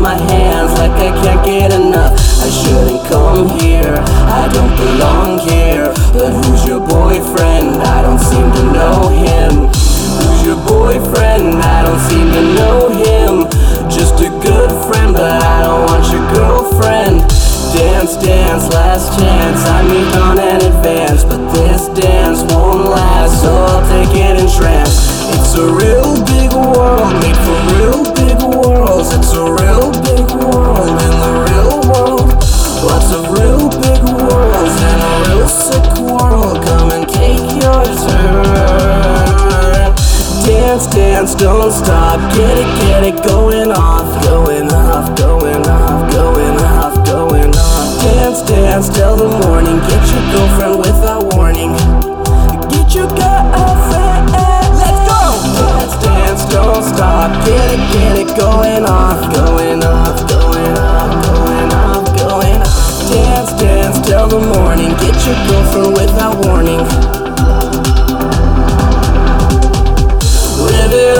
my hands like I can't get enough. I shouldn't come here, I don't belong here. But who's your boyfriend? I don't seem to know him. Who's your boyfriend? I don't seem to know him. Just a good friend, but I don't want your girlfriend. Dance, dance, last chance, I need on an advance. But this dance won't last, so I'll take it in trance. It's a real big world, made for real big worlds. It's a real big world, in the real world. Lots of real big worlds, in a real sick world. Come and take your turn. Dance, dance, don't stop. Get it, going off. Going off, going off, going off, going off. Dance, dance, till the morning. Get your girlfriend without warning. Get your girlfriend. Don't stop, get it, going off, going off, going off, going off, going off. Dance, dance till the morning, get your girlfriend without warning. Live it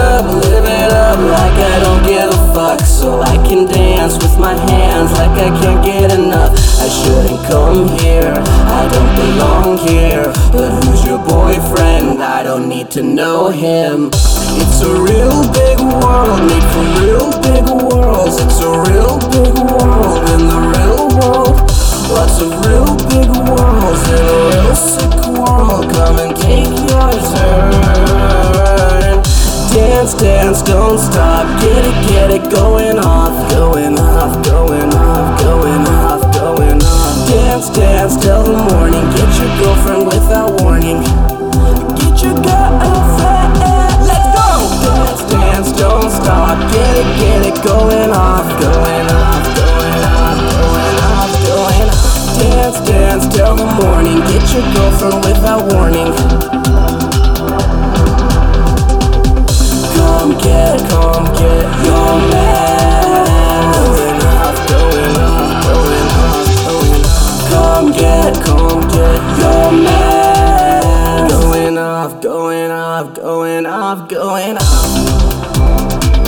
up like I don't give a fuck. So I can dance with my hands like I can't get enough. I shouldn't come here, I don't belong here. But who's your boyfriend? I don't need to know him. It's a real big world, made for real big worlds. It's a real big world, in the real world. Lots of real big worlds, in a real sick world. Come and take your turn. Dance, dance, don't stop. Get it, going off. Going off, going off, going off, going off. Dance, dance, till the morning. Get your girlfriend without warning. Get your girlfriend. Dance, don't stop, get it, going off, going off, going off, going off, going off. Dance, dance till the morning, get your girlfriend without warning. Come get your man. Going off, going off, going off, going off. Come get your man. Going off, going off, going off, going off.